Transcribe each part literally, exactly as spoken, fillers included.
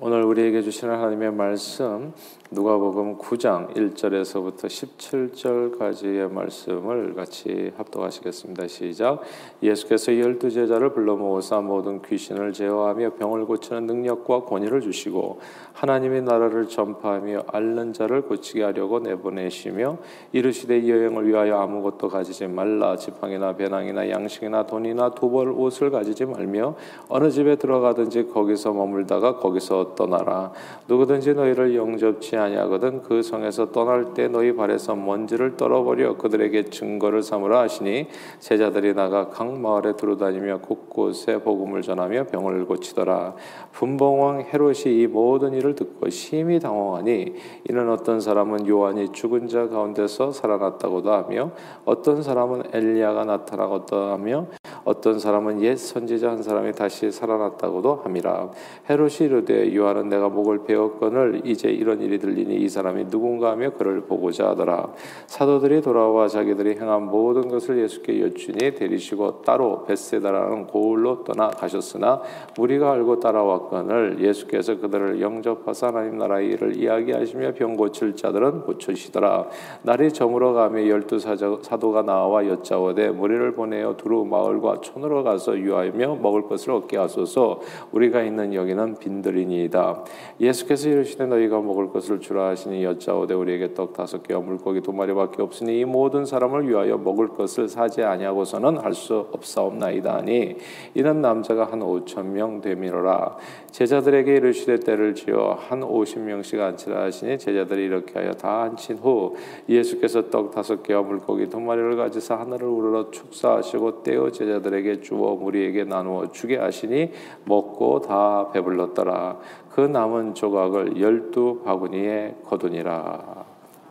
오늘 우리에게 주시는 하나님의 말씀 누가복음 구 장 일 절에서부터 십칠 절까지의 말씀을 같이 합독하시겠습니다. 시작. 예수께서 열두 제자를 불러 모으사 모든 귀신을 제어하며 병을 고치는 능력과 권위를 주시고 하나님의 나라를 전파하며 앓는 자를 고치게 하려고 내보내시며 이르시되 여행을 위하여 아무것도 가지지 말라. 지팡이나 배낭이나 양식이나 돈이나 두벌 옷을 가지지 말며 어느 집에 들어가든지 거기서 머물다가 거기서 떠나라. 누구든지 너희를 영접치 아니하거든 그 성에서 떠날 때 너희 발에서 먼지를 떨어버려 그들에게 증거를 삼으라 하시니 제자들이 나가 각 마을에 두루다니며 곳곳에 복음을 전하며 병을 고치더라. 분봉왕 헤롯이 이 모든 일을 듣고 심히 당황하니 이는 어떤 사람은 요한이 죽은 자 가운데서 살아났다고도 하며 어떤 사람은 엘리야가 나타나고도 하며 어떤 사람은 옛 선지자 한 사람이 다시 살아났다고도 함이라. 헤롯이 이르되 요한은 내가 목을 베었거늘 이제 이런 일이 들리니 이 사람이 누군가 하며 그를 보고자 하더라. 사도들이 돌아와 자기들이 행한 모든 것을 예수께 여쭈니 데리시고 따로 벳세다라는 고을로 떠나 가셨으나 무리가 알고 따라왔거늘 예수께서 그들을 영접하사 하나님 나라의 일을 이야기하시며 병 고칠 자들은 고치시더라. 날이 저물어 가며 열두 사도가 나와 여짜오되 무리를 보내어 두루 마을과 촌으로 가서 유하며 먹을 것을 얻게 하소서. 우리가 있는 여기는 빈들이니이다. 예수께서 이르시되 너희가 먹을 것을 주라 하시니 여짜오되 우리에게 떡 다섯 개와 물고기 두 마리밖에 없으니 이 모든 사람을 위하여 먹을 것을 사지 아니하고서는 할 수 없사옵나이다 하니 이는 남자가 한 오천 명 되미로라. 제자들에게 이르시되 때를 지어 한 오십 명씩 앉히라 하시니 제자들이 이렇게 하여 다 앉힌 후 예수께서 떡 다섯 개와 물고기 두 마리를 가지사 하늘을 우러러 축사하시고 떼어 제자 들에게 주어 무리에게 나누어 주게 하시니 먹고 다 배불렀더라. 그 남은 조각을 열두 바구니에 거두니라.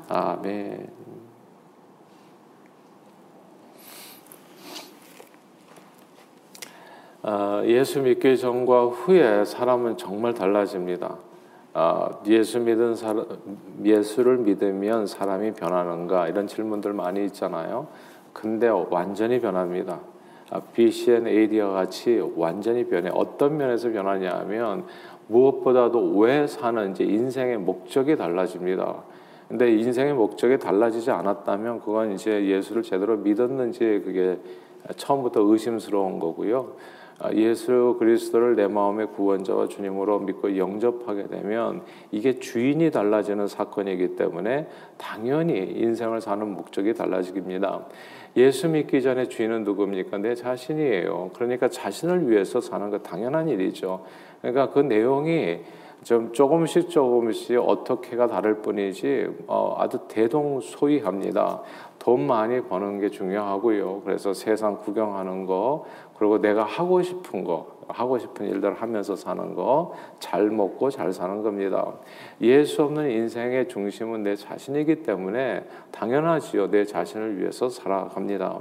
아멘. 아, 예수 믿기 전과 후에 사람은 정말 달라집니다. 아, 예수 믿은 사람, 예수를 믿으면 사람이 변하는가 이런 질문들 많이 있잖아요. 근데 완전히 변합니다. 비 씨 엔 에이 디와 같이 완전히 변해. 어떤 면에서 변하냐 하면 무엇보다도 왜 사는지 인생의 목적이 달라집니다. 근데 인생의 목적이 달라지지 않았다면 그건 이제 예수를 제대로 믿었는지 그게 처음부터 의심스러운 거고요. 예수 그리스도를 내 마음의 구원자와 주님으로 믿고 영접하게 되면 이게 주인이 달라지는 사건이기 때문에 당연히 인생을 사는 목적이 달라집니다. 예수 믿기 전에 주인은 누굽니까? 내 자신이에요. 그러니까 자신을 위해서 사는 거 당연한 일이죠. 그러니까 그 내용이 좀 조금씩 조금씩 어떻게가 다를 뿐이지 어, 아주 대동소이합니다. 돈 많이 버는 게 중요하고요. 그래서 세상 구경하는 거, 그리고 내가 하고 싶은 거, 하고 싶은 일들 하면서 사는 거, 잘 먹고 잘 사는 겁니다. 예수 없는 인생의 중심은 내 자신이기 때문에 당연하지요. 내 자신을 위해서 살아갑니다.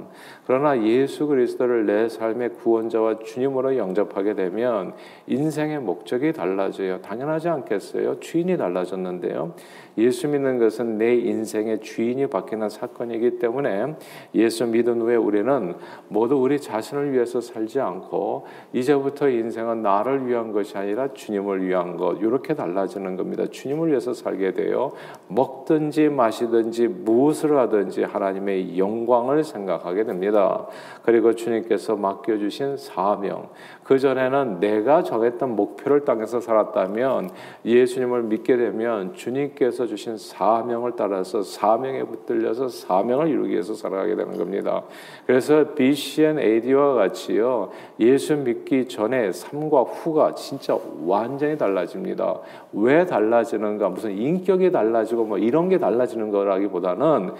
그러나 예수 그리스도를 내 삶의 구원자와 주님으로 영접하게 되면 인생의 목적이 달라져요. 당연하지 않겠어요? 주인이 달라졌는데요. 예수 믿는 것은 내 인생의 주인이 바뀌는 사건이기 때문에 예수 믿은 후에 우리는 모두 우리 자신을 위해서 살지 않고 이제부터 인생은 나를 위한 것이 아니라 주님을 위한 것, 이렇게 달라지는 겁니다. 주님을 위해서 살게 돼요. 먹든지 마시든지 무엇을 하든지 하나님의 영광을 생각하게 됩니다. 그리고 주님께서 맡겨주신 사명, 그전에는 내가 정했던 목표를 땅에서 살았다면 예수님을 믿게 되면 주님께서 주신 사명을 따라서 사명에 붙들려서 사명을 이루기 위해서 살아가게 되는 겁니다. 그래서 비 씨 엔 에이 디와 같이요, 예수 믿기 전에 삶과 후가 진짜 완전히 달라집니다. 왜 달라지는가? 무슨 인격이 달라지고 뭐 이런 게 달라지는 거라기보다는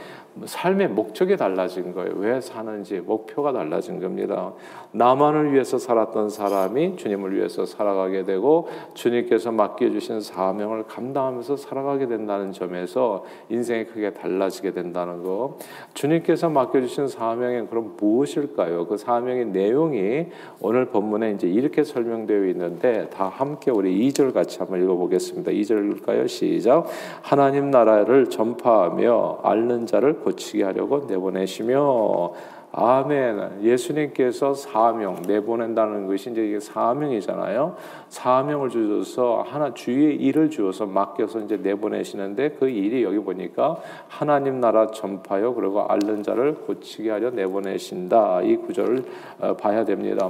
삶의 목적이 달라진 거예요. 왜 사는지 목표가 달라진 겁니다. 나만을 위해서 살았던 사람이 주님을 위해서 살아가게 되고 주님께서 맡겨주신 사명을 감당하면서 살아가게 된다는 점에서 인생이 크게 달라지게 된다는 거. 주님께서 맡겨주신 사명이 그럼 무엇일까요? 그 사명의 내용이 오늘 본문에 이제 이렇게 설명되어 있는데 다 함께 우리 이 절 같이 한번 읽어보겠습니다. 이 절 읽을까요? 시작. 하나님 나라를 전파하며 앓는 자를 고치게 하려고 내보내시며 아멘. 예수님께서 사명, 내보낸다는 것이 이제 이게 사명이잖아요. 사명을 주셔서 하나 주위의 일을 주어서 맡겨서 이제 내보내시는데, 그 일이 여기 보니까 하나님 나라 전파요 그리고 앓는 자를 고치게 하려 내보내신다. 이 구절을 봐야 됩니다.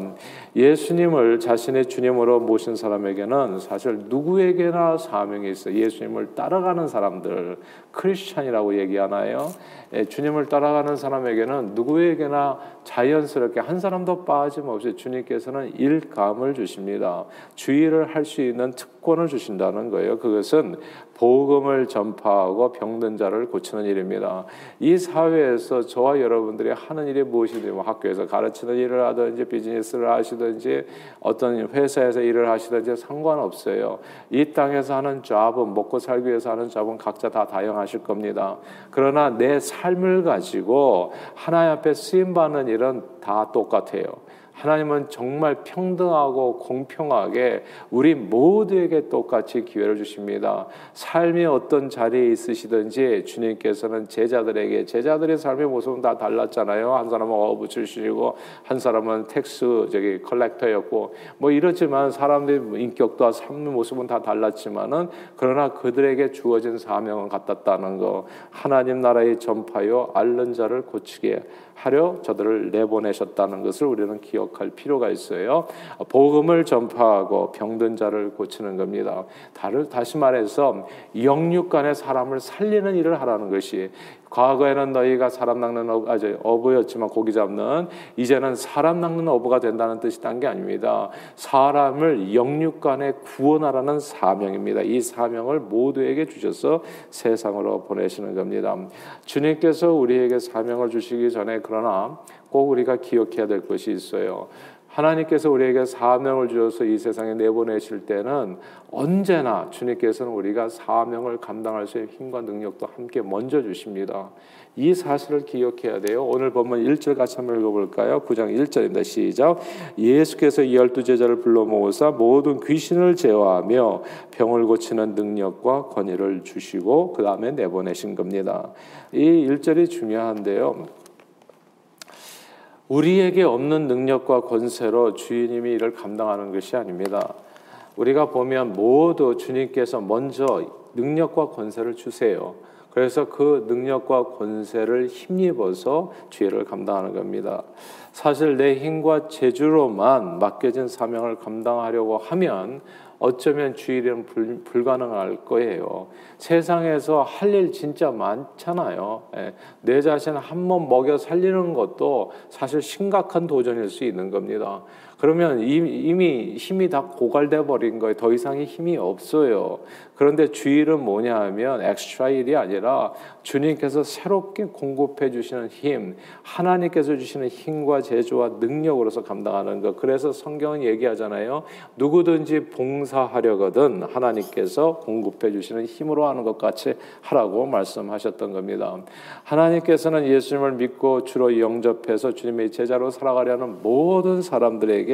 예수님을 자신의 주님으로 모신 사람에게는 사실 누구에게나 사명이 있어. 예수님을 따라가는 사람들, 크리스찬이라고 얘기하나요? 주님을 따라가는 사람에게는 누구에게나 자연스럽게 한 사람도 빠짐없이 주님께서는 일감을 주십니다. 주의를 할 수 있는 특권을 주신다는 거예요. 그것은 복음을 전파하고 병든 자를 고치는 일입니다. 이 사회에서 저와 여러분들이 하는 일이 무엇인지, 뭐 학교에서 가르치는 일을 하든지 비즈니스를 하시든지 어떤 회사에서 일을 하시든지 상관없어요. 이 땅에서 하는 잡은, 먹고 살기 위해서 하는 잡은 각자 다 다양하실 겁니다. 그러나 내 삶을 가지고 하나님 앞에 쓰임받는 일은 다 똑같아요. 하나님은 정말 평등하고 공평하게 우리 모두에게 똑같이 기회를 주십니다. 삶이 어떤 자리에 있으시든지 주님께서는 제자들에게, 제자들의 삶의 모습은 다 달랐잖아요. 한 사람은 어부출신이고 한 사람은 택스 저기 컬렉터였고 뭐 이렇지만 사람들의 인격과 삶의 모습은 다 달랐지만은 그러나 그들에게 주어진 사명은 같았다는 거. 하나님 나라의 전파요 앓는 자를 고치게 하려 저들을 내보내셨다는 것을 우리는 기억할 필요가 있어요. 복음을 전파하고 병든 자를 고치는 겁니다. 다시 말해서 영육 간의 사람을 살리는 일을 하라는 것이, 과거에는 너희가 사람 낚는 어부, 아, 어부였지만 고기 잡는, 이제는 사람 낚는 어부가 된다는 뜻이 딴 게 아닙니다. 사람을 영육 간에 구원하라는 사명입니다. 이 사명을 모두에게 주셔서 세상으로 보내시는 겁니다. 주님께서 우리에게 사명을 주시기 전에 그러나 꼭 우리가 기억해야 될 것이 있어요. 하나님께서 우리에게 사명을 주셔서 이 세상에 내보내실 때는 언제나 주님께서는 우리가 사명을 감당할 수 있는 힘과 능력도 함께 먼저 주십니다. 이 사실을 기억해야 돼요. 오늘 본문 일 절 같이 한번 읽어볼까요? 구 장 일 절입니다. 시작. 예수께서 열두 제자를 불러 모으사 모든 귀신을 제어하며 병을 고치는 능력과 권위를 주시고 그 다음에 내보내신 겁니다. 이 일 절이 중요한데요. 우리에게 없는 능력과 권세로 주님이 이를 감당하는 것이 아닙니다. 우리가 보면 모두 주님께서 먼저 능력과 권세를 주세요. 그래서 그 능력과 권세를 힘입어서 주의를 감당하는 겁니다. 사실 내 힘과 재주로만 맡겨진 사명을 감당하려고 하면 어쩌면 주일은 불, 불가능할 거예요. 세상에서 할 일 진짜 많잖아요. 예, 내 자신 한 몸 먹여 살리는 것도 사실 심각한 도전일 수 있는 겁니다. 그러면 이미 힘이 다 고갈돼 버린 거예요. 더 이상의 힘이 없어요. 그런데 주일은 뭐냐 하면 엑스트라 일이 아니라 주님께서 새롭게 공급해 주시는 힘, 하나님께서 주시는 힘과 재주와 능력으로서 감당하는 것. 그래서 성경은 얘기하잖아요. 누구든지 봉사하려거든 하나님께서 공급해 주시는 힘으로 하는 것 같이 하라고 말씀하셨던 겁니다. 하나님께서는 예수님을 믿고 주로 영접해서 주님의 제자로 살아가려는 모든 사람들에게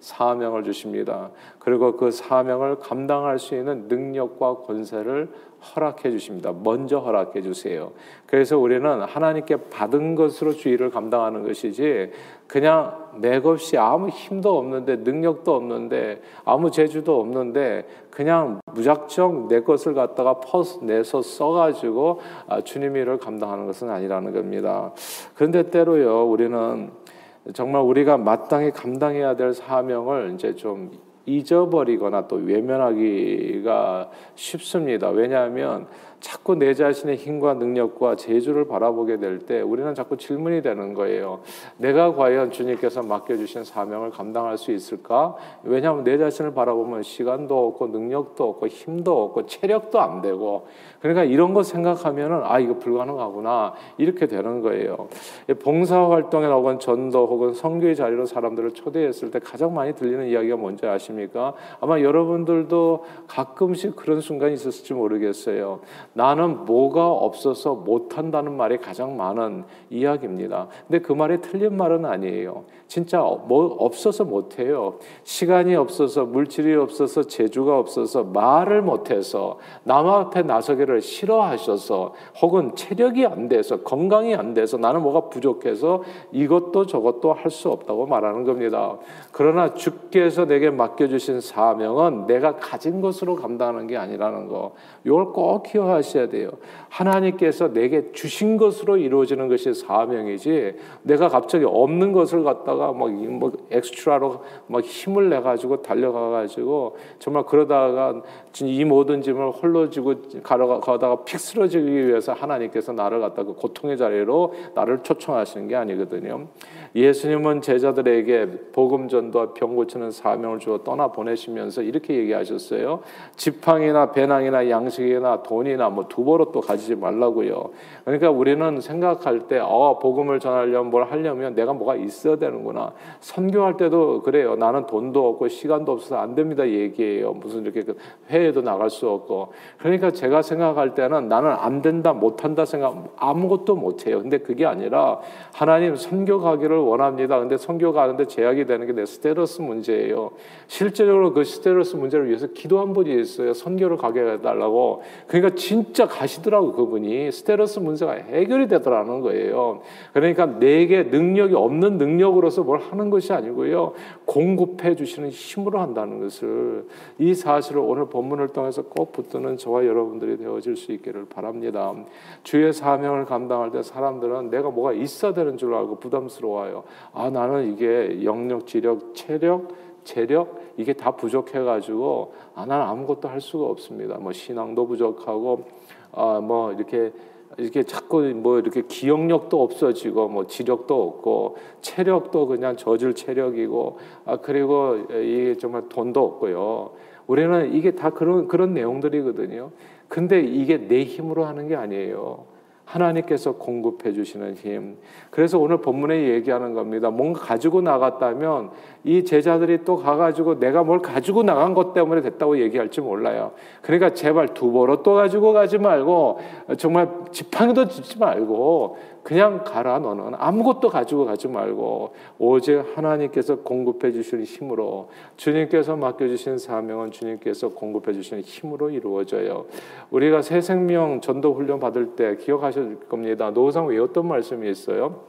사명을 주십니다. 그리고 그 사명을 감당할 수 있는 능력과 권세를 허락해 주십니다. 먼저 허락해 주세요. 그래서 우리는 하나님께 받은 것으로 주의를 감당하는 것이지 그냥 맥없이 아무 힘도 없는데 능력도 없는데 아무 재주도 없는데 그냥 무작정 내 것을 갖다가 퍼내서 써가지고 주님 일을 감당하는 것은 아니라는 겁니다. 그런데 때로요 우리는 정말 우리가 마땅히 감당해야 될 사명을 이제 좀 잊어버리거나 또 외면하기가 쉽습니다. 왜냐하면 자꾸 내 자신의 힘과 능력과 재주를 바라보게 될 때 우리는 자꾸 질문이 되는 거예요. 내가 과연 주님께서 맡겨주신 사명을 감당할 수 있을까? 왜냐하면 내 자신을 바라보면 시간도 없고 능력도 없고 힘도 없고 체력도 안 되고, 그러니까 이런 거 생각하면은 아 이거 불가능하구나 이렇게 되는 거예요. 봉사활동에 나오건 전도 혹은 선교의 자리로 사람들을 초대했을 때 가장 많이 들리는 이야기가 뭔지 아십니까? 않습니까? 아마 여러분들도 가끔씩 그런 순간이 있었을지 모르겠어요. 나는 뭐가 없어서 못한다는 말이 가장 많은 이야기입니다. 근데 그 말이 틀린 말은 아니에요. 진짜 뭐 없어서 못해요. 시간이 없어서, 물질이 없어서, 재주가 없어서, 말을 못해서, 남 앞에 나서기를 싫어하셔서, 혹은 체력이 안 돼서, 건강이 안 돼서, 나는 뭐가 부족해서 이것도 저것도 할 수 없다고 말하는 겁니다. 그러나 주께서 내게 맡겨주신 사명은 내가 가진 것으로 감당하는 게 아니라는 거, 이걸 꼭 기억하셔야 돼요. 하나님께서 내게 주신 것으로 이루어지는 것이 사명이지, 내가 갑자기 없는 것을 갖다가 막 뭐 엑스트라로 막 힘을 내 가지고 달려가 가지고 정말 그러다가 이 모든 짐을 홀로 지고 가다가 픽 쓰러지기 위해서 하나님께서 나를 갖다가 고통의 자리로 나를 초청하시는 게 아니거든요. 예수님은 제자들에게 복음 전도와 병 고치는 사명을 주어 떠나 보내시면서 이렇게 얘기하셨어요. 지팡이나 배낭이나 양식이나 돈이나 뭐 두보로 또 가지지 말라고요. 그러니까 우리는 생각할 때 어, 복음을 전하려면 뭘 하려면 내가 뭐가 있어야 되는구나. 선교할 때도 그래요. 나는 돈도 없고 시간도 없어서 안 됩니다 얘기해요. 무슨 이렇게 회에도 나갈 수 없고. 그러니까 제가 생각할 때는 나는 안 된다, 못 한다 생각 아무것도 못 해요. 근데 그게 아니라 하나님 선교 가기를 원합니다. 근데 선교 가는데 제약이 되는 게 내 스테러스 문제예요. 실제적으로 그 스테러스 문제를 위해서 기도한 분이 있어요. 선교를 가게 해달라고. 그러니까 진짜 가시더라고. 그분이 스테러스 문제가 해결이 되더라는 거예요. 그러니까 내게 능력이 없는 능력으로서 뭘 하는 것이 아니고요, 공급해 주시는 힘으로 한다는 것을, 이 사실을 오늘 본문을 통해서 꼭 붙드는 저와 여러분들이 되어질 수 있기를 바랍니다. 주의 사명을 감당할 때 사람들은 내가 뭐가 있어야 되는 줄 알고 부담스러워요. 아, 나는 이게 영력, 지력, 체력, 재력 이게 다 부족해가지고 아, 나는 아무것도 할 수가 없습니다. 뭐 신앙도 부족하고 아, 뭐 이렇게 이렇게 자꾸 뭐 이렇게 기억력도 없어지고 뭐 지력도 없고 체력도 그냥 저질 체력이고 아 그리고 이게 정말 돈도 없고요. 우리는 이게 다 그런 그런 내용들이거든요. 근데 이게 내 힘으로 하는 게 아니에요. 하나님께서 공급해 주시는 힘. 그래서 오늘 본문에 얘기하는 겁니다. 뭔가 가지고 나갔다면 이 제자들이 또 가가지고 내가 뭘 가지고 나간 것 때문에 됐다고 얘기할지 몰라요. 그러니까 제발 두보로 또 가지고 가지 말고, 정말 지팡이도 짚지 말고 그냥 가라. 너는 아무것도 가지고 가지 말고 오직 하나님께서 공급해 주시는 힘으로, 주님께서 맡겨주신 사명은 주님께서 공급해 주시는 힘으로 이루어져요. 우리가 새 생명 전도 훈련 받을 때 기억하실 겁니다. 노상 외웠던 말씀이 있어요.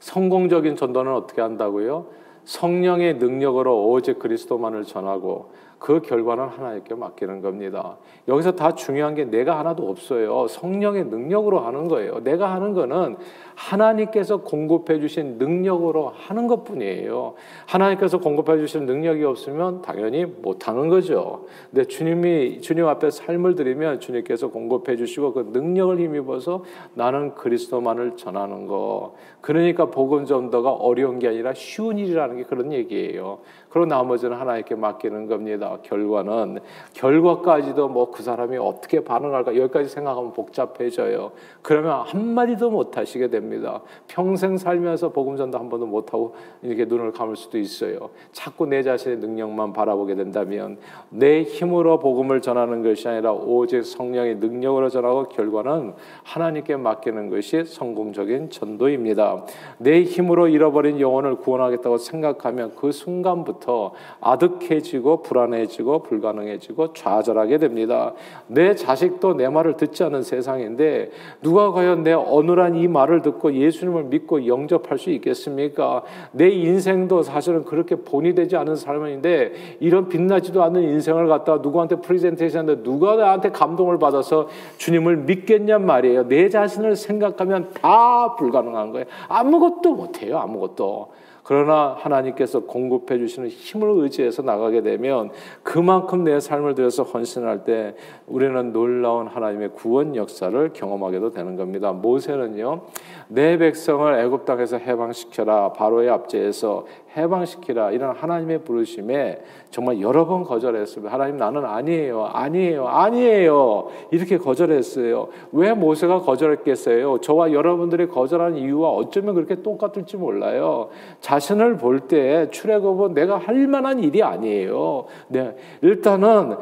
성공적인 전도는 어떻게 한다고요? 성령의 능력으로 오직 그리스도만을 전하고 그 결과는 하나님께 맡기는 겁니다. 여기서 다 중요한 게 내가 하나도 없어요. 성령의 능력으로 하는 거예요. 내가 하는 거는 하나님께서 공급해 주신 능력으로 하는 것뿐이에요. 하나님께서 공급해 주신 능력이 없으면 당연히 못하는 거죠. 근데 주님이 주님 앞에 삶을 드리면 주님께서 공급해 주시고 그 능력을 힘입어서 나는 그리스도만을 전하는 거. 그러니까 복음 전도가 어려운 게 아니라 쉬운 일이라는 게 그런 얘기예요. 그리고 나머지는 하나님께 맡기는 겁니다. 결과는, 결과까지도 뭐 그 사람이 어떻게 반응할까 여기까지 생각하면 복잡해져요. 그러면 한마디도 못하시게 됩니다. 평생 살면서 복음전도 한 번도 못하고 이렇게 눈을 감을 수도 있어요. 자꾸 내 자신의 능력만 바라보게 된다면, 내 힘으로 복음을 전하는 것이 아니라 오직 성령의 능력으로 전하고 결과는 하나님께 맡기는 것이 성공적인 전도입니다. 내 힘으로 잃어버린 영혼을 구원하겠다고 생각하면 그 순간부터 아득해지고 불안해 지고 불가능해지고 좌절하게 됩니다. 내 자식도 내 말을 듣지 않은 세상인데 누가 과연 내 어눌한 이 말을 듣고 예수님을 믿고 영접할 수 있겠습니까? 내 인생도 사실은 그렇게 본이 되지 않은 삶인데 이런 빛나지도 않는 인생을 갖다가 누구한테 프레젠테이션인데 누가 나한테 감동을 받아서 주님을 믿겠냐 말이에요. 내 자신을 생각하면 다 불가능한 거예요. 아무것도 못해요. 아무것도. 그러나 하나님께서 공급해 주시는 힘을 의지해서 나가게 되면, 그만큼 내 삶을 들여서 헌신할 때 우리는 놀라운 하나님의 구원 역사를 경험하게도 되는 겁니다. 모세는요, 내 백성을 애굽 땅에서 해방시켜라, 바로의 압제에서 해방시키라 이런 하나님의 부르심에 정말 여러 번 거절했습니다. 하나님 나는 아니에요. 아니에요. 아니에요. 이렇게 거절했어요. 왜 모세가 거절했겠어요? 저와 여러분들이 거절한 이유와 어쩌면 그렇게 똑같을지 몰라요. 자신을 볼 때 출애굽은 내가 할 만한 일이 아니에요. 네. 일단은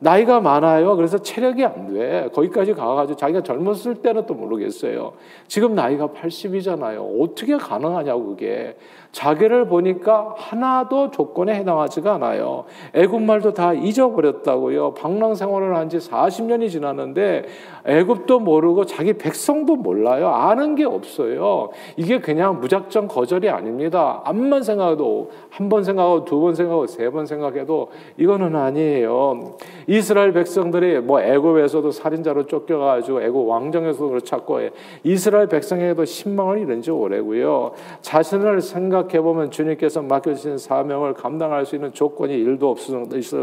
나이가 많아요. 그래서 체력이 안 돼. 거기까지 가가지고 자기가 젊었을 때는 또 모르겠어요. 지금 나이가 팔십이잖아요. 어떻게 가능하냐고 그게. 자기를 보니까 하나도 조건에 해당하지가 않아요. 애굽말도 다 잊어버렸다고요. 방랑 생활을 한 지 사십 년이 지났는데 애굽도 모르고 자기 백성도 몰라요. 아는 게 없어요. 이게 그냥 무작정 거절이 아닙니다. 암만 생각해도 한 번 생각하고 두 번 생각하고 세 번 생각해도 이거는 아니에요. 이스라엘 백성들이 뭐 애굽에서도 살인자로 쫓겨가지고 애굽 왕정에서도 그렇고 이스라엘 백성에게도 신망을 잃은 지 오래고요. 자신을 생각 해보면 주님께서 맡겨주신 사명을 감당할 수 있는 조건이 일도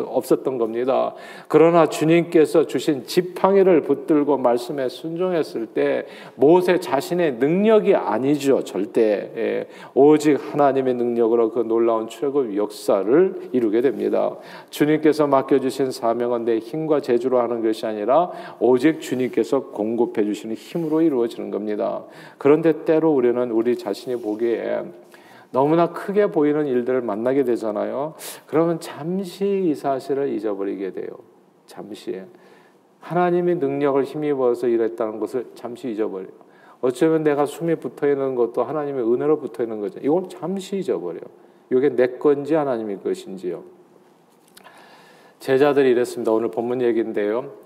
없었던 겁니다. 그러나 주님께서 주신 지팡이를 붙들고 말씀에 순종했을 때 모세 자신의 능력이 아니죠. 절대. 예. 오직 하나님의 능력으로 그 놀라운 출애굽 역사를 이루게 됩니다. 주님께서 맡겨주신 사명은 내 힘과 재주로 하는 것이 아니라 오직 주님께서 공급해 주시는 힘으로 이루어지는 겁니다. 그런데 때로 우리는 우리 자신이 보기에 너무나 크게 보이는 일들을 만나게 되잖아요. 그러면 잠시 이 사실을 잊어버리게 돼요. 잠시 하나님의 능력을 힘입어서 일했다는 것을 잠시 잊어버려요. 어쩌면 내가 숨이 붙어있는 것도 하나님의 은혜로 붙어있는 거죠. 이걸 잠시 잊어버려요. 이게 내 건지 하나님의 것인지요. 제자들이 이랬습니다. 오늘 본문 얘기인데요.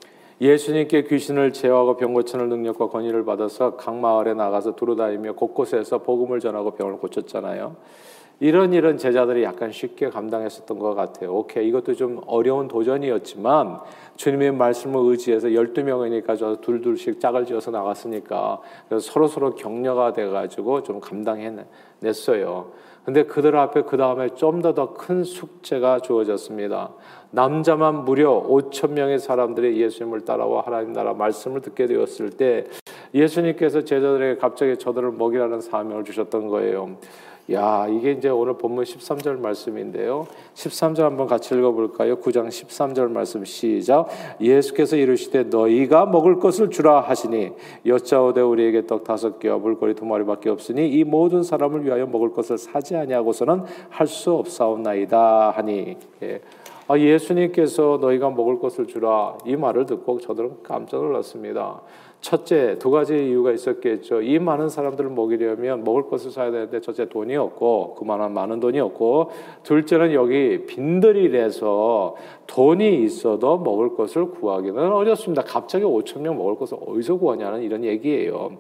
예수님께 귀신을 제어하고 병고치는 능력과 권위를 받아서 각 마을에 나가서 두루다니며 곳곳에서 복음을 전하고 병을 고쳤잖아요. 이런 일은 제자들이 약간 쉽게 감당했었던 것 같아요. 오케이, 이것도 좀 어려운 도전이었지만 주님의 말씀을 의지해서 열두 명이니까 저 둘둘씩 짝을 지어서 나갔으니까 그래서 서로서로 격려가 돼가지고 좀 감당해냈어요. 근데 그들 앞에 그 다음에 좀 더 더 큰 숙제가 주어졌습니다. 남자만 무려 오천 명의 사람들이 예수님을 따라와 하나님 나라 말씀을 듣게 되었을 때 예수님께서 제자들에게 갑자기 저들을 먹이라는 사명을 주셨던 거예요. 야, 이게 이제 오늘 본문 십삼 절 말씀인데요. 십삼 절 한번 같이 읽어볼까요? 구 장 십삼 절 말씀 시작. 예수께서 이르시되 너희가 먹을 것을 주라 하시니 여짜오되 우리에게 떡 다섯 개와 물고기 두 마리밖에 없으니 이 모든 사람을 위하여 먹을 것을 사지 아니하고서는 할 수 없사옵나이다 하니. 예. 아, 예수님께서 너희가 먹을 것을 주라 이 말을 듣고 저들은 깜짝 놀랐습니다. 첫째, 두 가지 이유가 있었겠죠. 이 많은 사람들을 먹이려면 먹을 것을 사야 되는데 첫째 돈이 없고 그만한 많은 돈이 없고 둘째는 여기 빈들이라서 돈이 있어도 먹을 것을 구하기는 어렵습니다. 갑자기 오천 명 먹을 것을 어디서 구하냐는 이런 얘기예요.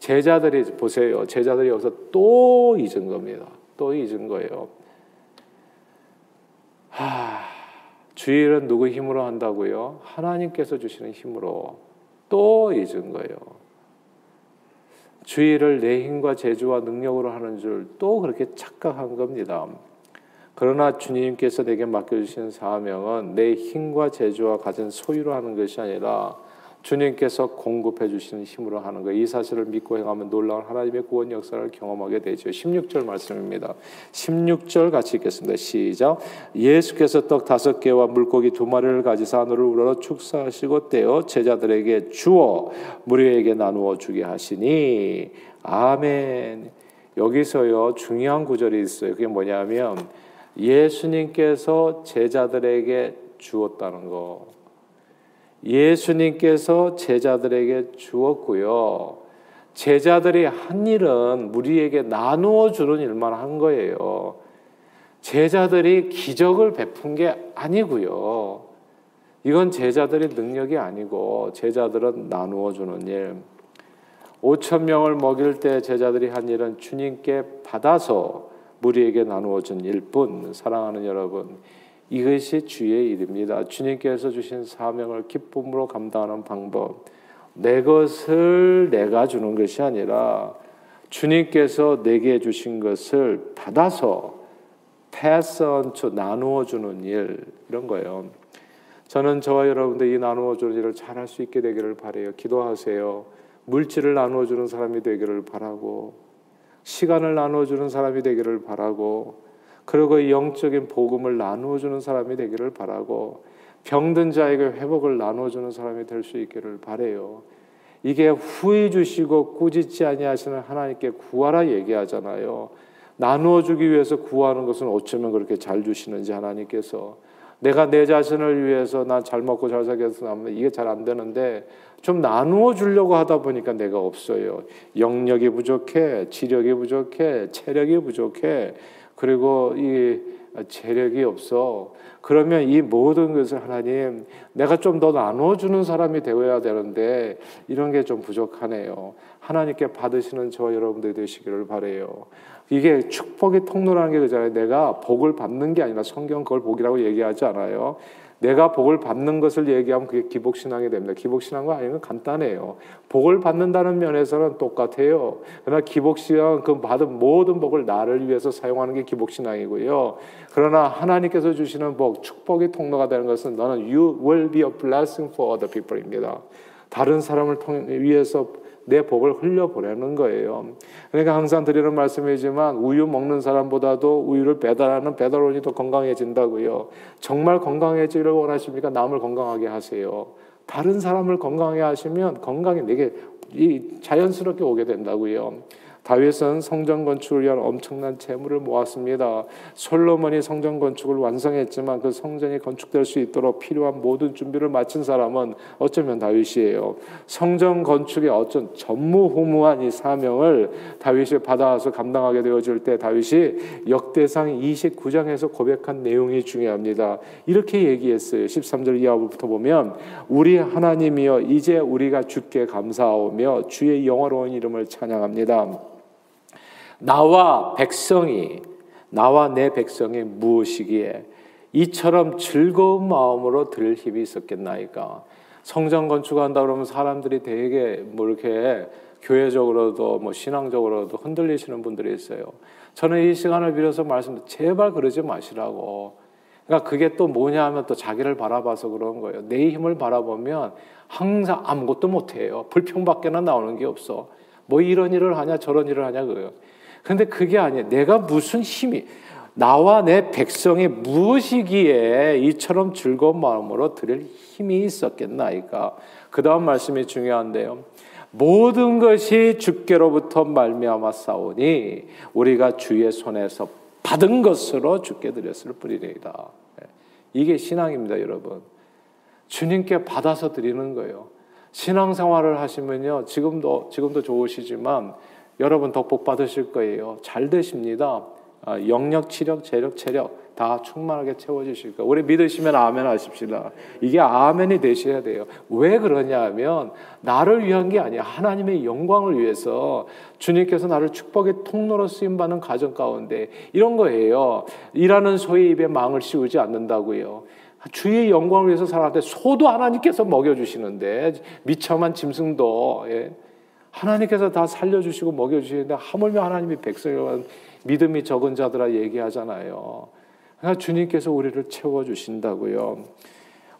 제자들이 보세요. 제자들이 여기서 또 잊은 겁니다. 또 잊은 거예요. 하, 주일은 누구 힘으로 한다고요? 하나님께서 주시는 힘으로. 또 잊은 거예요. 주일을 내 힘과 재주와 능력으로 하는 줄 또 그렇게 착각한 겁니다. 그러나 주님께서 내게 맡겨주신 사명은 내 힘과 재주와 가진 소유로 하는 것이 아니라 주님께서 공급해 주시는 힘으로 하는 거예요. 이 사실을 믿고 행하면 놀라운 하나님의 구원 역사를 경험하게 되죠. 십육 절 말씀입니다. 십육 절 같이 읽겠습니다. 시작. 예수께서 떡 다섯 개와 물고기 두 마리를 가지사 하늘을 우러러 축사하시고 떼어 제자들에게 주어 무리에게 나누어 주게 하시니. 아멘. 여기서요 중요한 구절이 있어요. 그게 뭐냐면 예수님께서 제자들에게 주었다는 거. 예수님께서 제자들에게 주었고요. 제자들이 한 일은 무리에게 나누어 주는 일만 한 거예요. 제자들이 기적을 베푼 게 아니고요. 이건 제자들의 능력이 아니고 제자들은 나누어 주는 일. 오천 명을 먹일 때 제자들이 한 일은 주님께 받아서 무리에게 나누어 준 일뿐. 사랑하는 여러분, 이것이 주의 일입니다. 주님께서 주신 사명을 기쁨으로 감당하는 방법. 내 것을 내가 주는 것이 아니라 주님께서 내게 주신 것을 받아서 pass on to 나누어주는 일. 이런 거예요. 저는 저와 여러분들 이 나누어주는 일을 잘 할 수 있게 되기를 바라요. 기도하세요. 물질을 나누어주는 사람이 되기를 바라고 시간을 나누어주는 사람이 되기를 바라고 그리고 이 영적인 복음을 나누어주는 사람이 되기를 바라고, 병든 자에게 회복을 나누어주는 사람이 될 수 있기를 바래요. 이게 후히 주시고 꾸짖지 아니하시는 하나님께 구하라 얘기하잖아요. 나누어주기 위해서 구하는 것은 어쩌면 그렇게 잘 주시는지 하나님께서, 내가 내 자신을 위해서 난 잘 먹고 잘 살겠어 하면 이게 잘 안 되는데, 좀 나누어 주려고 하다 보니까 내가 없어요. 영력이 부족해, 지력이 부족해, 체력이 부족해, 그리고 이 재력이 없어. 그러면 이 모든 것을 하나님, 내가 좀 더 나눠주는 사람이 되어야 되는데 이런 게 좀 부족하네요. 하나님께 받으시는 저와 여러분들이 되시기를 바라요. 이게 축복의 통로라는 게 그잖아요. 내가 복을 받는 게 아니라, 성경 그걸 복이라고 얘기하지 않아요. 내가 복을 받는 것을 얘기하면 그게 기복신앙이 됩니다. 기복신앙과 아니면 간단해요. 복을 받는다는 면에서는 똑같아요. 그러나 기복신앙은 그 받은 모든 복을 나를 위해서 사용하는 게 기복신앙이고요. 그러나 하나님께서 주시는 복, 축복의 통로가 되는 것은 너는 You will be a blessing for other people입니다. 다른 사람을 위해서 내 복을 흘려보내는 거예요. 그러니까 항상 드리는 말씀이지만, 우유 먹는 사람보다도 우유를 배달하는 배달원이 더 건강해진다고요. 정말 건강해지기를 원하십니까? 남을 건강하게 하세요. 다른 사람을 건강하게 하시면 건강이 내게 자연스럽게 오게 된다고요. 다윗은 성전 건축을 위한 엄청난 재물을 모았습니다. 솔로몬이 성전 건축을 완성했지만 그 성전이 건축될 수 있도록 필요한 모든 준비를 마친 사람은 어쩌면 다윗이에요. 성전 건축의 어쩐 전무후무한 이 사명을 다윗이 받아서 감당하게 되어질 때, 다윗이 역대상 이십구 장에서 고백한 내용이 중요합니다. 이렇게 얘기했어요. 십삼 절 이하부터 보면, 우리 하나님이여 이제 우리가 주께 감사하오며 주의 영화로운 이름을 찬양합니다. 나와 백성이, 나와 내 백성이 무엇이기에 이처럼 즐거운 마음으로 들을 힘이 있었겠나이까. 성전 건축한다 그러면 사람들이 되게 뭐 이렇게 교회적으로도 뭐 신앙적으로도 흔들리시는 분들이 있어요. 저는 이 시간을 빌어서 말씀드립니다. 제발 그러지 마시라고. 그러니까 그게 또 뭐냐 하면 또 자기를 바라봐서 그런 거예요. 내 힘을 바라보면 항상 아무것도 못해요. 불평밖에는 나오는 게 없어. 뭐 이런 일을 하냐 저런 일을 하냐 그거예요. 근데 그게 아니에요. 내가 무슨 힘이, 나와 내 백성이 무엇이기에 이처럼 즐거운 마음으로 드릴 힘이 있었겠나이까. 그 다음 말씀이 중요한데요. 모든 것이 주께로부터 말미암아 싸우니 우리가 주의 손에서 받은 것으로 주께 드렸을 뿐이니이다. 이게 신앙입니다, 여러분. 주님께 받아서 드리는 거예요. 신앙생활을 하시면요, 지금도 지금도 좋으시지만 여러분 더 복 받으실 거예요. 잘 되십니다. 아, 영력, 치력, 재력, 체력 다 충만하게 채워주실 거예요. 우리 믿으시면 아멘 하십시다. 이게 아멘이 되셔야 돼요. 왜 그러냐 하면 나를 위한 게 아니에요. 하나님의 영광을 위해서 주님께서 나를 축복의 통로로 쓰임받는 가정 가운데 이런 거예요. 일하는 소의 입에 망을 씌우지 않는다고요. 주의 영광을 위해서 살아갈 때 소도 하나님께서 먹여주시는데, 미참한 짐승도 예. 하나님께서 다 살려주시고 먹여주시는데, 하물며 하나님이 백성이라는 믿음이 적은 자들아 얘기하잖아요. 그러니까 주님께서 우리를 채워주신다고요.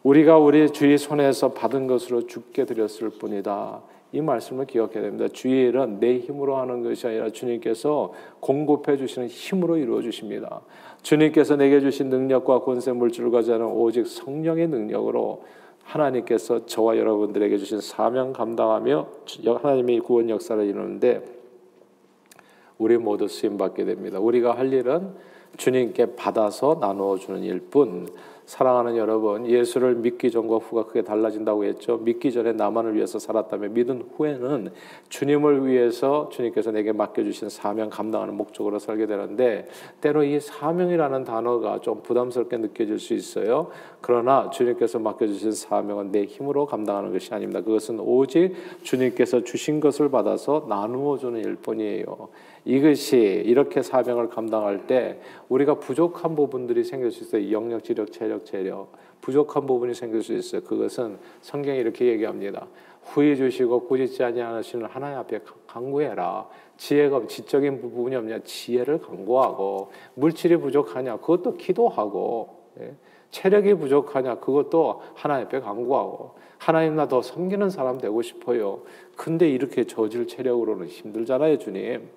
우리가 우리 주의 손에서 받은 것으로 주께 드렸을 뿐이다. 이 말씀을 기억해야 됩니다. 주의 일은 내 힘으로 하는 것이 아니라 주님께서 공급해 주시는 힘으로 이루어 주십니다. 주님께서 내게 주신 능력과 권세, 물질과 자는 오직 성령의 능력으로 하나님께서 저와 여러분들에게 주신 사명 감당하며 하나님의 구원 역사를 이루는데 우리 모두 쓰임받게 됩니다. 우리가 할 일은 주님께 받아서 나누어주는 일뿐. 사랑하는 여러분, 예수를 믿기 전과 후가 크게 달라진다고 했죠. 믿기 전에 나만을 위해서 살았다면, 믿은 후에는 주님을 위해서 주님께서 내게 맡겨주신 사명 감당하는 목적으로 살게 되는데, 때로 이 사명이라는 단어가 좀 부담스럽게 느껴질 수 있어요. 그러나 주님께서 맡겨주신 사명은 내 힘으로 감당하는 것이 아닙니다. 그것은 오직 주님께서 주신 것을 받아서 나누어주는 일뿐이에요. 이것이 이렇게 사명을 감당할 때 우리가 부족한 부분들이 생길 수 있어요. 영역, 지력, 체력, 재력 부족한 부분이 생길 수 있어요. 그것은 성경이 이렇게 얘기합니다. 후히 주시고 꾸짖지 아니하시는 하나님 앞에 간구해라. 지혜가, 지적인 부분이 없냐, 지혜를 간구하고, 물질이 부족하냐 그것도 기도하고, 체력이 부족하냐 그것도 하나님 앞에 간구하고, 하나님 나 더 섬기는 사람 되고 싶어요. 근데 이렇게 저질 체력으로는 힘들잖아요. 주님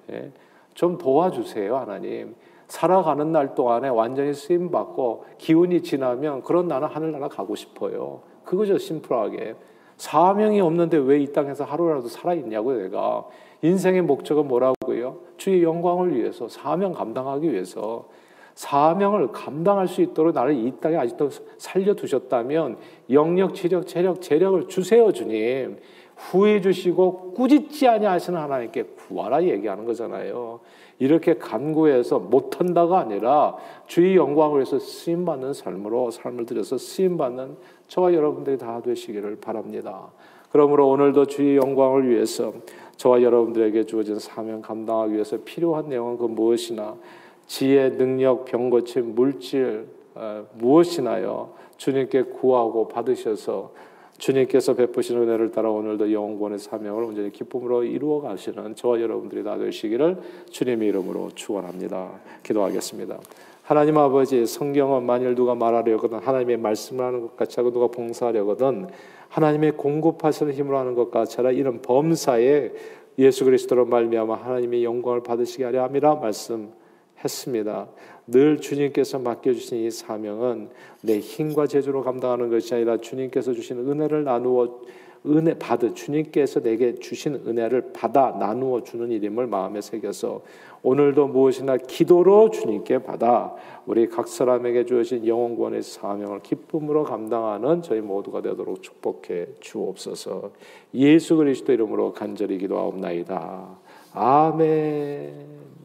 좀 도와주세요. 하나님 살아가는 날 동안에 완전히 쓰임받고 기운이 지나면 그런 나는 하늘나라 가고 싶어요. 그거죠, 심플하게. 사명이 없는데 왜 이 땅에서 하루라도 살아있냐고요, 내가. 인생의 목적은 뭐라고요? 주의 영광을 위해서, 사명 감당하기 위해서. 사명을 감당할 수 있도록 나를 이 땅에 아직도 살려두셨다면 영력, 지력, 체력, 재력을 주세요, 주님. 후회 주시고 꾸짖지 아니하시는 하나님께 구하라 얘기하는 거잖아요. 이렇게 간구해서 못한다가 아니라 주의 영광을 위해서 쓰임받는 삶으로 삶을 들여서 쓰임받는 저와 여러분들이 다 되시기를 바랍니다. 그러므로 오늘도 주의 영광을 위해서 저와 여러분들에게 주어진 사명 감당하기 위해서 필요한 내용은 그 무엇이나 지혜, 능력, 병 고침, 물질 어, 무엇이나요? 주님께 구하고 받으셔서 주님께서 베푸시는 은혜를 따라 오늘도 영원의 사명을 온전히 기쁨으로 이루어 가시는 저와 여러분들이 다 되시기를 주님의 이름으로 축원합니다. 기도하겠습니다. 하나님 아버지, 성경은 만일 누가 말하려거든 하나님의 말씀을 하는 것 같이 하고 누가 봉사하려거든 하나님의 공급하시는 힘으로 하는 것 같이 하라. 이런 범사에 예수 그리스도로 말미암아 하나님의 영광을 받으시게 하려 함이라 말씀 했습니다. 늘 주님께서 맡겨주신 이 사명은 내 힘과 재주로 감당하는 것이 아니라 주님께서 주시는 은혜를 나누어 은혜 받은 주님께서 내게 주신 은혜를 받아 나누어 주는 일임을 마음에 새겨서 오늘도 무엇이나 기도로 주님께 받아 우리 각 사람에게 주어진 영혼 구원의 사명을 기쁨으로 감당하는 저희 모두가 되도록 축복해 주옵소서. 예수 그리스도 이름으로 간절히 기도하옵나이다. 아멘.